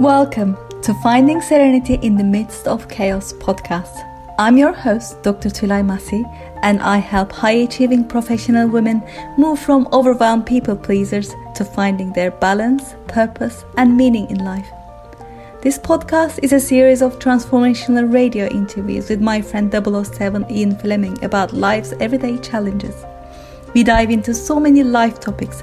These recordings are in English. Welcome to Finding Serenity in the Midst of Chaos podcast. I'm your host, Dr. Tülay Masi, and I help high-achieving professional women move from overwhelmed people-pleasers to finding their balance, purpose, and meaning in life. This podcast is a series of transformational radio interviews with my friend 007 Ian Fleming about life's everyday challenges. We dive into so many life topics,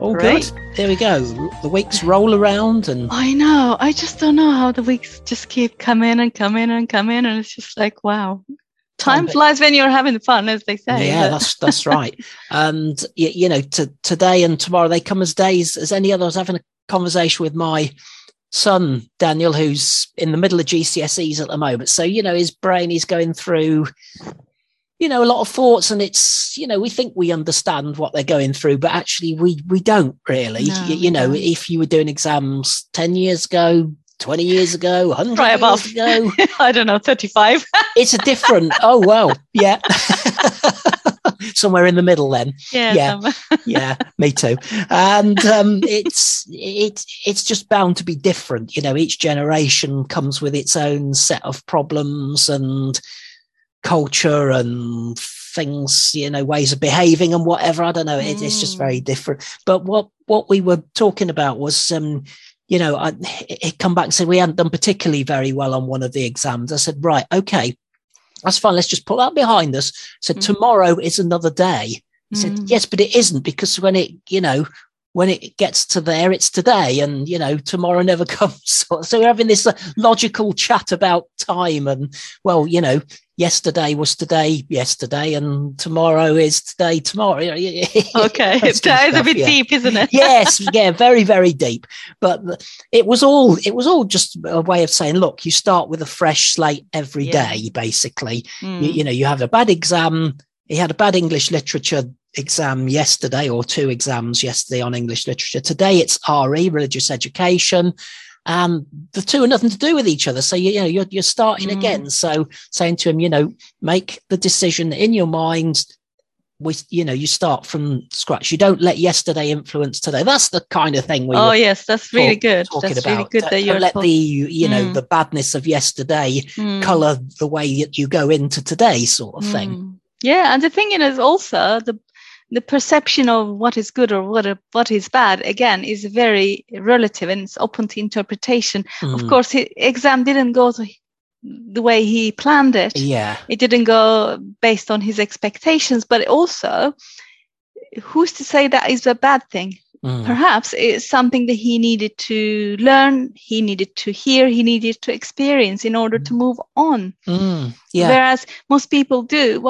All right. Good. There we go. The weeks roll around and... I know. I just don't know how the weeks just keep coming in. And it's just like, wow. Time flies when you're having fun, as they say. Yeah, that's right. And, you know, today and tomorrow, they come as days as any other. I was having a conversation with my son, Daniel, who's in the middle of GCSEs at the moment. So, you know, his brain is going through... you know, a lot of thoughts, and it's, you know, we think we understand what they're going through, but actually we don't really. No. If you were doing exams 10 years ago, 20 years ago, 100 years ago, I don't know, 35. It's a different, oh, well, yeah. Somewhere in the middle then. Yeah. Yeah, me too. And it's just bound to be different. You know, each generation comes with its own set of problems and culture and things, you know, ways of behaving and whatever. I don't know, it's just very different. But what we were talking about was you know, it come back and said we hadn't done particularly very well on one of the exams. I said, right, okay, that's fine, let's just put that behind us. I said, tomorrow is another day. He said, yes, but it isn't, because when it gets to there, it's today, and, you know, tomorrow never comes. So we're having this logical chat about time and, well, you know, yesterday was today, yesterday, and tomorrow is today, tomorrow. Okay, that is a bit deep, isn't it? Yes, yeah, very, very deep. But it was all just a way of saying, look, you start with a fresh slate every day, basically. You know, you have a bad exam. He had a bad English literature exam yesterday, or two exams yesterday on English literature. Today it's RE, religious education. The two are nothing to do with each other. So, you're starting again. So saying to him, you know, make the decision in your mind. You start from scratch. You don't let yesterday influence today. That's the kind of thing we the badness of yesterday colour the way that you go into today, sort of thing. Yeah. And the thing is also the perception of what is good or what is bad, again, is very relative, and it's open to interpretation. Of course, his exam didn't go the way he planned it. Yeah. It didn't go based on his expectations, but also, who's to say that is a bad thing? Perhaps it's something that he needed to learn, he needed to hear, he needed to experience in order to move on. Whereas most people do,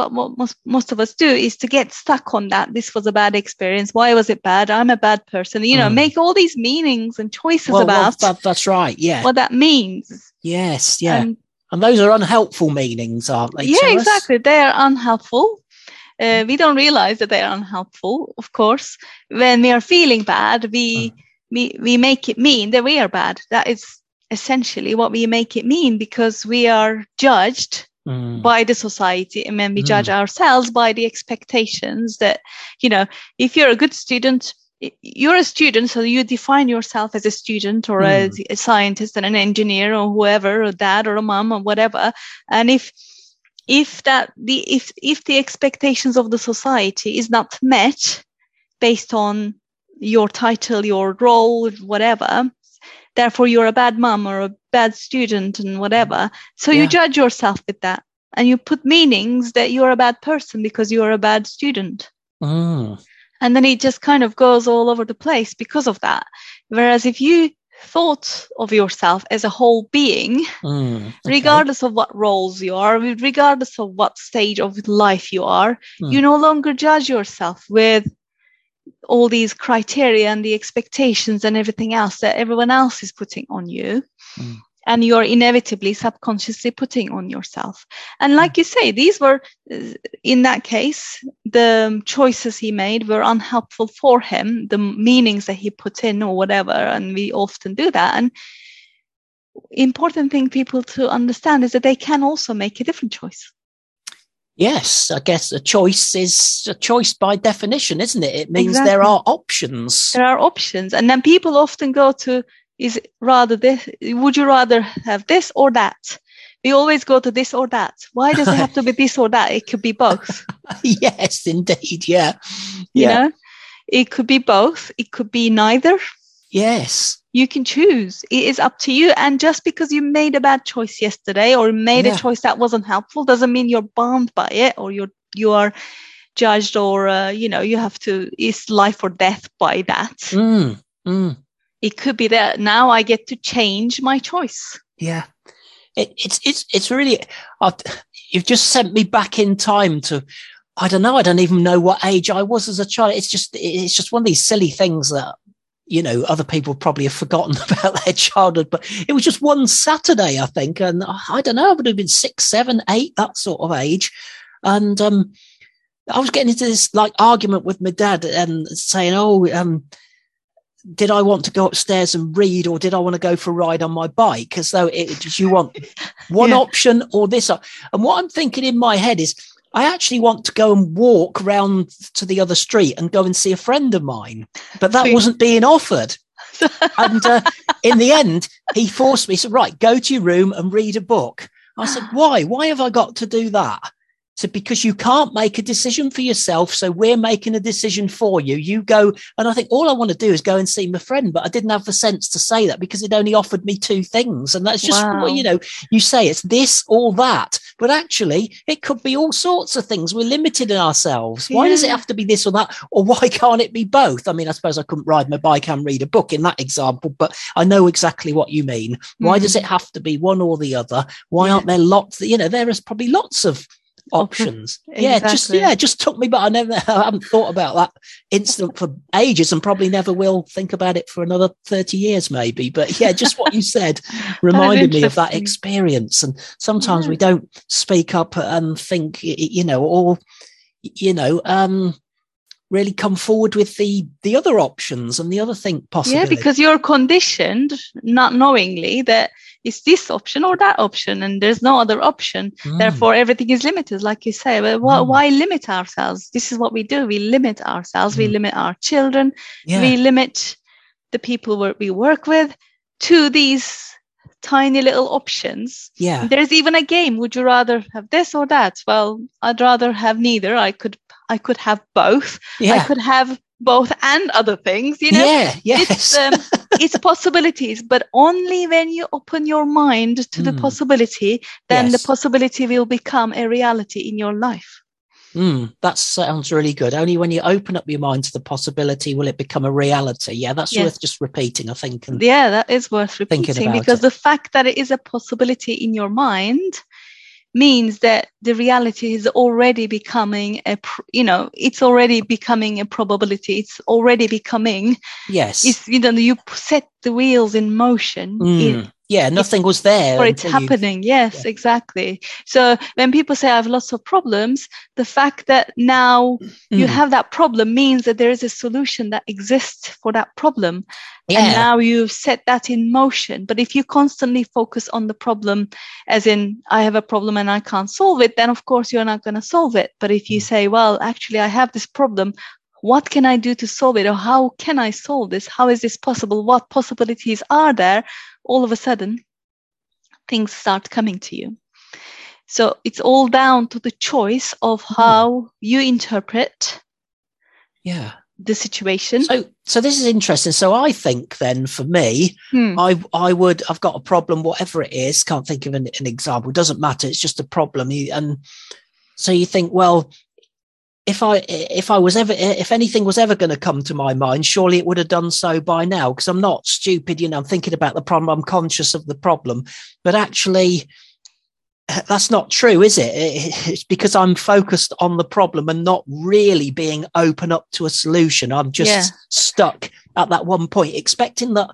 most of us do, is to get stuck on that. This was a bad experience. Why was it bad? I'm a bad person. You know, make all these meanings and choices about that's right. Yeah, what that means. Yes, yeah, and those are unhelpful meanings, aren't they? Yeah, exactly. They are unhelpful. We don't realize that they are unhelpful, of course. When we are feeling bad, we make it mean that we are bad. That is essentially what we make it mean, because we are judged by the society, and then we judge ourselves by the expectations that, you know, if you're a good student, you're a student, so you define yourself as a student or a scientist and an engineer or whoever, or dad or a mum or whatever. And if the expectations of the society is not met based on your title, your role, whatever, therefore you're a bad mum or a bad student and whatever. So you judge yourself with that, and you put meanings that you're a bad person because you're a bad student. And then it just kind of goes all over the place because of that. Whereas if you thought of yourself as a whole being, regardless of what roles you are, regardless of what stage of life you are, you no longer judge yourself with all these criteria and the expectations and everything else that everyone else is putting on you. Mm. And you're inevitably subconsciously putting on yourself. And like you say, these were, in that case, the choices he made were unhelpful for him, the meanings that he put in or whatever. And we often do that. And important thing people to understand is that they can also make a different choice. Yes, I guess a choice is a choice by definition, isn't it? It means exactly. There are options. There are options. And then people often go to, is it rather this, would you rather have this or that? We always go to this or that. Why does it have to be this or that? It could be both. Yes, indeed. Yeah. Yeah. You know, it could be both. It could be neither. Yes. You can choose. It is up to you. And just because you made a bad choice yesterday or made a choice that wasn't helpful doesn't mean you're bound by it or you are judged or, you have to, it's life or death by that. Mm, mm. It could be that now I get to change my choice. Yeah. It's really, you've just sent me back in time to, I don't know. I don't even know what age I was as a child. It's just one of these silly things that, you know, other people probably have forgotten about their childhood, but it was just one Saturday, I think. And I don't know, I would have been 6, 7, 8, that sort of age. And, I was getting into this like argument with my dad and saying, did I want to go upstairs and read or did I want to go for a ride on my bike? As though you want one option or this. And what I'm thinking in my head is I actually want to go and walk round to the other street and go and see a friend of mine. But that wasn't being offered. And in the end, he forced me. He said, right, go to your room and read a book. I said, why? Why have I got to do that? So because you can't make a decision for yourself. So we're making a decision for you. You go. And I think all I want to do is go and see my friend. But I didn't have the sense to say that because it only offered me 2 things. And that's just, you say it's this or that. But actually, it could be all sorts of things. We're limited in ourselves. Why does it have to be this or that? Or why can't it be both? I mean, I suppose I couldn't ride my bike and read a book in that example. But I know exactly what you mean. Mm-hmm. Why does it have to be one or the other? Why aren't there lots? There is probably lots of options. Yeah, exactly. just took me, but I haven't thought about that incident for ages and probably never will think about it for another 30 years maybe. But yeah, just what you said reminded me of that experience. And sometimes we don't speak up and think, really come forward with the other options and the other thing possibly. Yeah, because you're conditioned not knowingly that it's this option or that option and there's no other option. Therefore, everything is limited, like you say. But why limit ourselves? This is what we do. We limit ourselves. We limit our children. Yeah. We limit the people we work with to these tiny little options. Yeah. There's even a game. Would you rather have this or that? Well, I'd rather have neither. I could have both. Yeah. I could have both and other things, Yeah, yes. It's possibilities, but only when you open your mind to the possibility, then the possibility will become a reality in your life. That sounds really good. Only when you open up your mind to the possibility will it become a reality. Yeah, that's worth just repeating, I think. And yeah, that is worth repeating because the fact that it is a possibility in your mind means that the reality is already becoming it's already becoming a probability. It's already becoming. Yes. It's, you set the wheels in motion. Nothing was there. Or it's happening. Yes, exactly. So when people say I have lots of problems, the fact that now you have that problem means that there is a solution that exists for that problem. Yeah. And now you've set that in motion. But if you constantly focus on the problem, as in, I have a problem and I can't solve it, then of course you're not going to solve it. But if you say, well, actually, I have this problem. What can I do to solve it? Or how can I solve this? How is this possible? What possibilities are there? All of a sudden, things start coming to you. So it's all down to the choice of how you interpret the situation. So this is interesting. So I think then for me, I've got a problem, whatever it is, can't think of an example, it doesn't matter, it's just a problem. And so you think, well, if anything was ever going to come to my mind, surely it would have done so by now because I'm not stupid, I'm thinking about the problem, I'm conscious of the problem, but actually that's not true, is it? It's because I'm focused on the problem and not really being open up to a solution. I'm just stuck at that one point, expecting that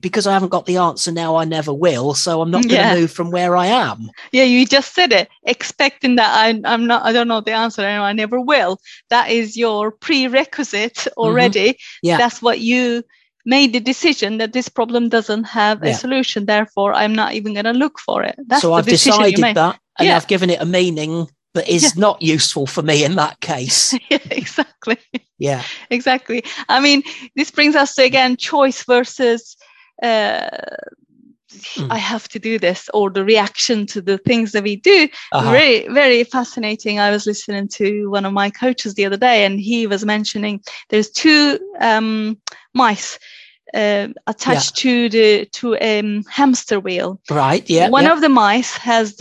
because I haven't got the answer now, I never will. So I'm not going to move from where I am. Yeah, you just said it. Expecting that I don't know the answer and I never will. That is your prerequisite already. Mm-hmm. Yeah. That's what you made the decision that this problem doesn't have a solution. Therefore, I'm not even going to look for it. That's so I've decided that and I've given it a meaning that is not useful for me in that case. Exactly. Yeah, exactly. I mean, this brings us to, again, choice versus I have to do this, or the reaction to the things that we do. Very, very fascinating. I was listening to one of my coaches the other day, and he was mentioning there's two mice attached to a hamster wheel. Right. Yeah. One of the mice has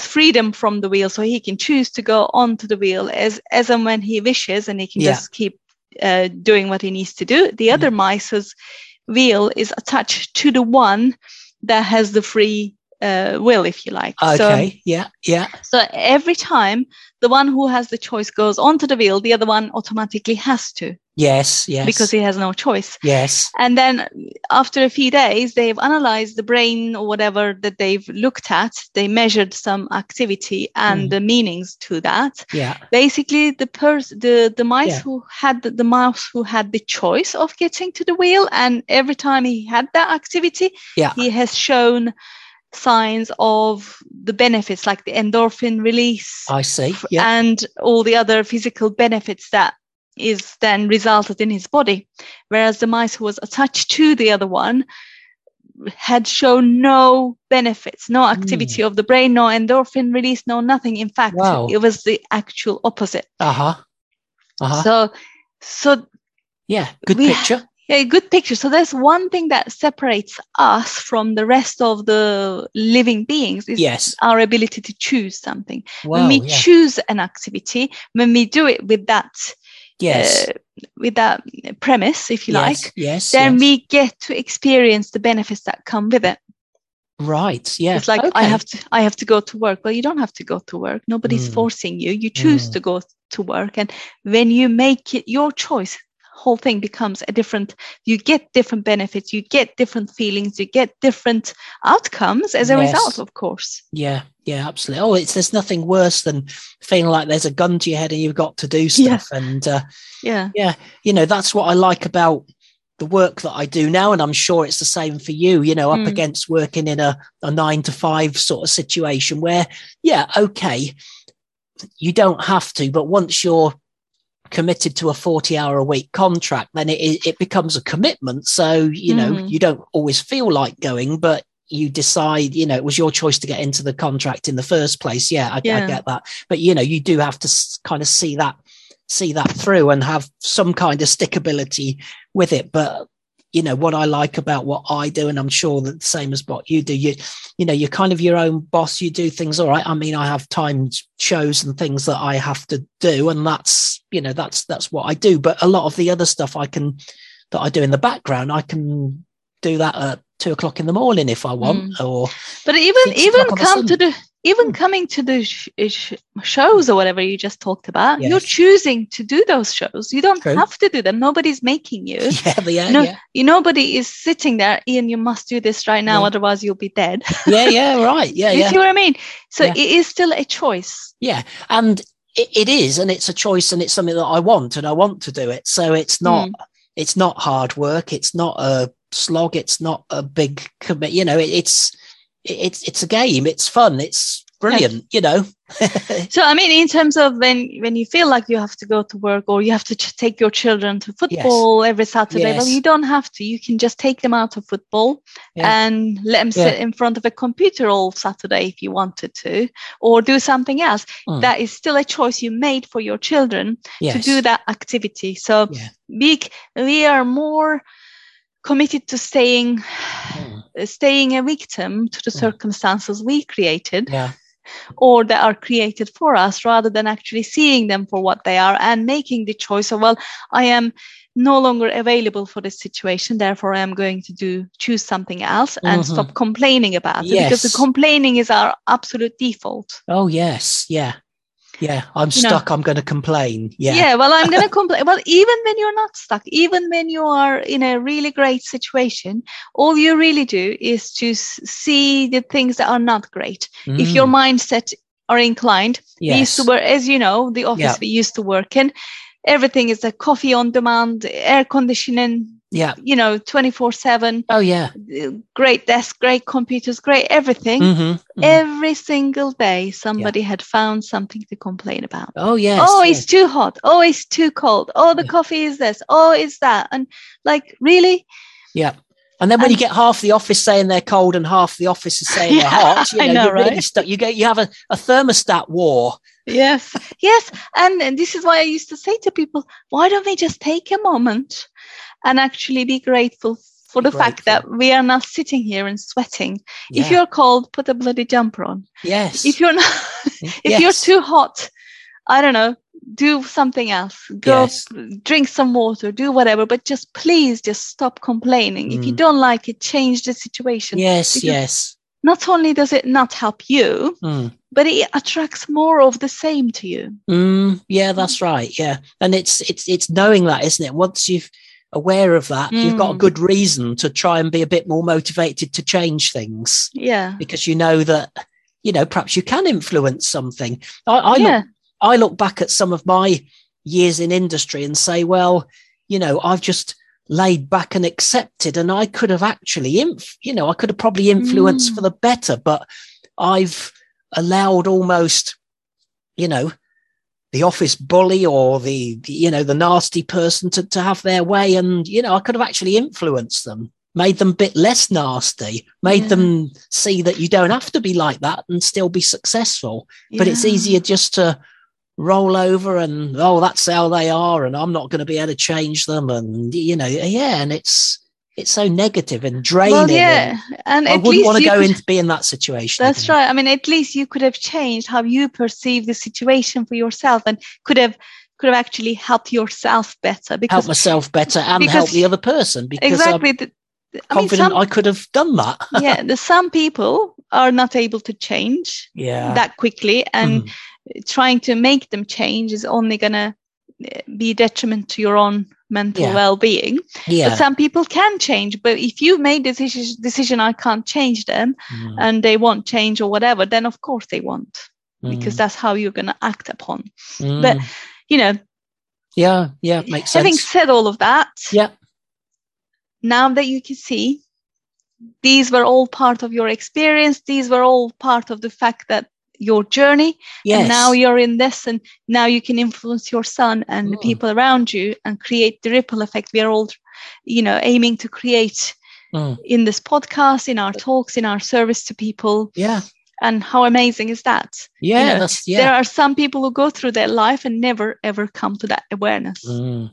freedom from the wheel, so he can choose to go onto the wheel as and when he wishes, and he can just keep doing what he needs to do. The other mice's wheel is attached to the one that has the free will, if you like. Okay, So every time the one who has the choice goes onto the wheel, the other one automatically has to. Yes. Because he has no choice. Yes. And then after a few days, they've analyzed the brain or whatever that they've looked at. They measured some activity and the meanings to that. Yeah. Basically, the mouse who had the choice of getting to the wheel, and every time he had that activity, he has shown signs of the benefits, like the endorphin release. I see. Yeah. And all the other physical benefits that is then resulted in his body, whereas the mice who was attached to the other one had shown no benefits, no activity of the brain, no endorphin release, no nothing. In fact, it was the actual opposite. Good picture. Yeah, good picture. So there's one thing that separates us from the rest of the living beings is our ability to choose something. Wow, when we choose an activity, when we do it with that premise, if you like, then we get to experience the benefits that come with it. Right. Yeah. It's like, I have to go to work. Well, you don't have to go to work. Nobody's forcing you. You choose to go to work. And when you make it your choice, whole thing becomes you get different benefits, you get different feelings, you get different outcomes as a result, of course. Yeah, absolutely. There's nothing worse than feeling like there's a gun to your head and you've got to do stuff. And that's what I like about the work that I do now, and I'm sure it's the same for you, up against working in a 9-to-5 sort of situation where you don't have to, but once you're committed to a 40-hour-a-week contract, then it becomes a commitment. So you don't always feel like going, but you decide it was your choice to get into the contract in the first place. I get that, but you do have to kind of see that through and have some kind of stickability with it. But what I like about what I do, and I'm sure that the same as what you do, you're kind of your own boss. You do things all right. I mean, I have timed shows and things that I have to do, and that's what I do. But a lot of the other stuff that I do in the background, I can do that at 2:00 in the morning if I want. Coming to the shows or whatever you just talked about, you're choosing to do those shows. You don't have to do them. Nobody's making you. Nobody is sitting there, Ian, you must do this right now, otherwise you'll be dead. You see what I mean? So it is still a choice. Yeah, and it is, and it's a choice, and it's something that I want, and I want to do it. So it's not hard work. It's not a slog. It's not a big commit. It's a game. It's fun. It's brilliant, So, I mean, in terms of when you feel like you have to go to work, or you have to take your children to football every Saturday, well, you don't have to. You can just take them out of football and let them sit in front of a computer all Saturday if you wanted to, or do something else. That is still a choice you made for your children to do that activity. So we are more committed to staying a victim to the circumstances we created or that are created for us, rather than actually seeing them for what they are and making the choice of, well, I am no longer available for this situation, therefore I am going to choose something else and stop complaining about it, because the complaining is our absolute default. Oh, yes. Yeah. Yeah, I'm stuck. I'm going to complain. Yeah. Yeah, well, I'm going to complain. Well, even when you're not stuck, even when you are in a really great situation, all you really do is to see the things that are not great. Mm. If your mindset are inclined, we used to work, as you know, the office we used to work in, everything is like coffee on demand, air conditioning. Yeah. 24/7. Oh, yeah. Great desk, great computers, great everything. Every single day, somebody had found something to complain about. Oh, yes. Oh, it's too hot. Oh, it's too cold. Oh, the coffee is this. Oh, it's that. And like, really? Yeah. And then when you get half the office saying they're cold and half the office is saying they're hot, you're right? Really stuck. You have a thermostat war. Yes. Yes. And this is why I used to say to people, why don't we just take a moment and actually be grateful for the fact that we are not sitting here and sweating. Yeah. If you're cold, put a bloody jumper on. Yes. If you're not, if you're too hot, I don't know, do something else. Go drink some water, do whatever, but just please just stop complaining. If you don't like it, change the situation. Yes, yes. Not only does it not help you, but it attracts more of the same to you. Mm, yeah, that's right. Yeah. And it's knowing that, isn't it? Once you've aware of that, you've got a good reason to try and be a bit more motivated to change things. Yeah. Because you know that, perhaps you can influence something. I look back at some of my years in industry and say, well, I've just laid back and accepted, and I could have actually, I could have probably influenced for the better, but I've allowed almost, the office bully or the nasty person to have their way. And, I could have actually influenced them, made them a bit less nasty, made them see that you don't have to be like that and still be successful. Yeah. But it's easier just to roll over and, oh, that's how they are, and I'm not going to be able to change them. And, and it's so negative and draining. Well, yeah. And I wouldn't want to go into being in that situation. That's again. Right. I mean, at least you could have changed how you perceive the situation for yourself, and could have actually helped yourself better. Because, help myself better and help the other person. Because exactly. I could have done that. Yeah. Some people are not able to change that quickly, and trying to make them change is only going to be detriment to your own mental well-being. Yeah. But some people can change, but if you made decision I can't change them and they won't change or whatever, then of course they won't, because that's how you're going to act upon. But makes sense. Having said all of that, now that you can see these were all part of your experience, these were all part of the fact that your journey, and now you're in this, and now you can influence your son and the people around you and create the ripple effect we are all aiming to create in this podcast, in our talks, in our service to people. And how amazing is that? There are some people who go through their life and never ever come to that awareness.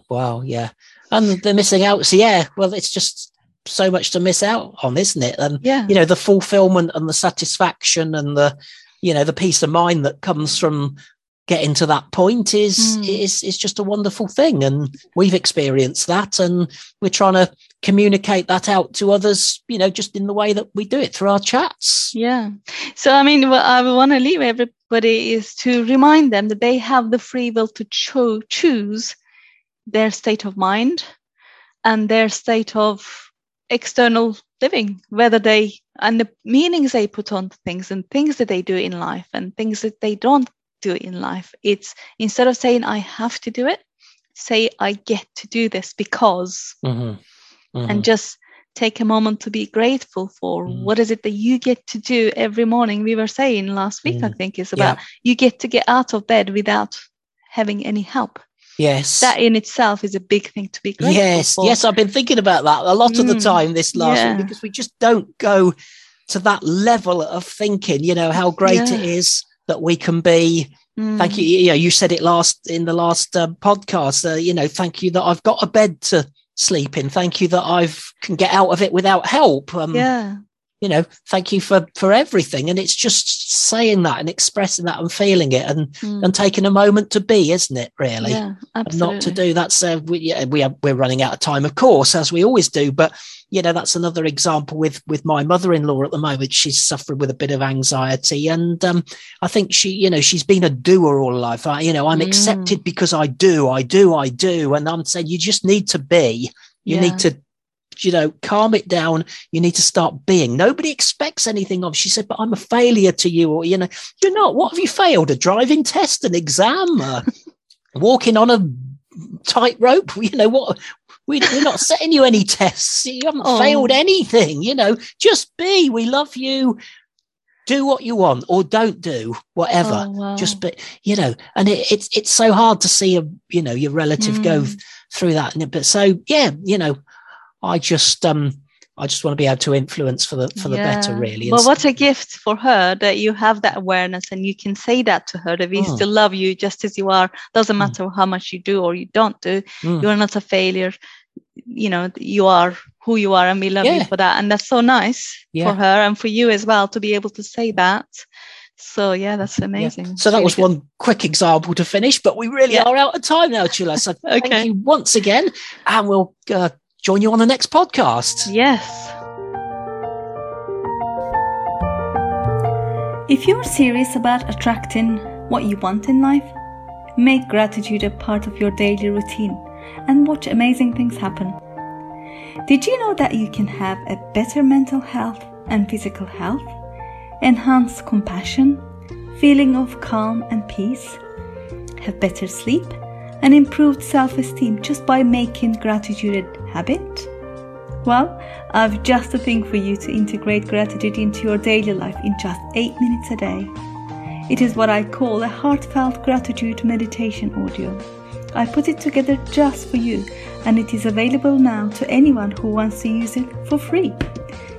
Wow. Yeah. And they're missing out. So well, it's just so much to miss out on, isn't it? And the fulfillment and the satisfaction and the peace of mind that comes from getting to that point is just a wonderful thing. And we've experienced that, and we're trying to communicate that out to others, just in the way that we do it through our chats. Yeah. So, I mean, what I want to leave everybody is to remind them that they have the free will to choose their state of mind and their state of external living, whether they, and the meanings they put on things and things that they do in life and things that they don't do in life. It's instead of saying I have to do it, say I get to do this because, and just take a moment to be grateful for what is it that you get to do every morning. We were saying last week, I think, is about you get to get out of bed without having any help. Yes. That in itself is a big thing to be grateful for. Yes, I've been thinking about that a lot of the time this last week, because we just don't go to that level of thinking, how great it is that we can be. Thank you. You said it in the last podcast, thank you that I've got a bed to sleep in. Thank you that I can get out of it without help. you know, thank you for everything. And it's just saying that and expressing that and feeling it and taking a moment to be, isn't it, really? Yeah, absolutely. And not to do that's we're running out of time, of course, as we always do. But, you know, that's another example with my mother-in-law at the moment. She's suffering with a bit of anxiety. And I think she, you know, she's been a doer all her life. I'm accepted because I do. And I'm saying you just need to be. You need to, you know, calm it down. You need to start being. Nobody expects anything of. She said, but I'm a failure to you. Or, you know, you're not. What have you failed? A driving test, an exam, walking on a tightrope. You know what? We're not setting you any tests. You haven't failed anything. You know, just be. We love you. Do what you want or don't do, whatever. Oh, wow. Just be. You know, and it's so hard to see your relative go through that. But so yeah, you know. I just want to be able to influence for the better, really. Well, what a gift for her that you have that awareness and you can say that to her, that we still love you just as you are. Doesn't matter how much you do or you don't do. You are not a failure. You know, you are who you are and we love you for that. And that's so nice for her and for you as well to be able to say that. So, yeah, that's amazing. Yeah. So that was one quick example to finish, but we really are out of time now, Tülay. So thank you once again. And we'll... join you on the next podcast. Yes. If you're serious about attracting what you want in life, make gratitude a part of your daily routine and watch amazing things happen. Did you know that you can have a better mental health and physical health, enhanced compassion, feeling of calm and peace, have better sleep, and improved self-esteem just by making gratitude a habit? Well, I've just a thing for you to integrate gratitude into your daily life in just 8 minutes a day. It is what I call a heartfelt gratitude meditation audio. I put it together just for you and it is available now to anyone who wants to use it for free.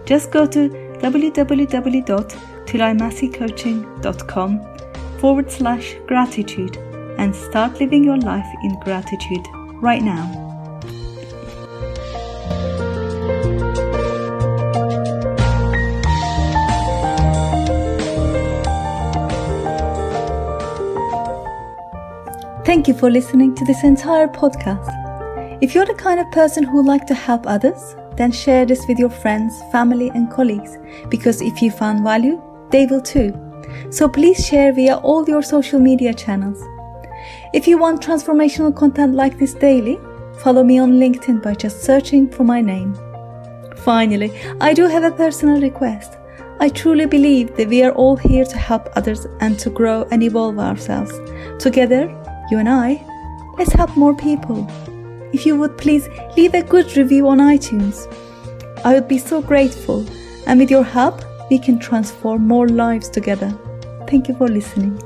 Just go to www.tulaymassicoaching.com/gratitude and start living your life in gratitude right now. Thank you for listening to this entire podcast. If you're the kind of person who likes to help others, then share this with your friends, family and colleagues, because if you found value, they will too. So please share via all your social media channels. If you want transformational content like this daily, follow me on LinkedIn by just searching for my name. Finally, I do have a personal request. I truly believe that we are all here to help others and to grow and evolve ourselves. Together, you and I, let's help more people. If you would please leave a good review on iTunes. I would be so grateful, and with your help, we can transform more lives together. Thank you for listening.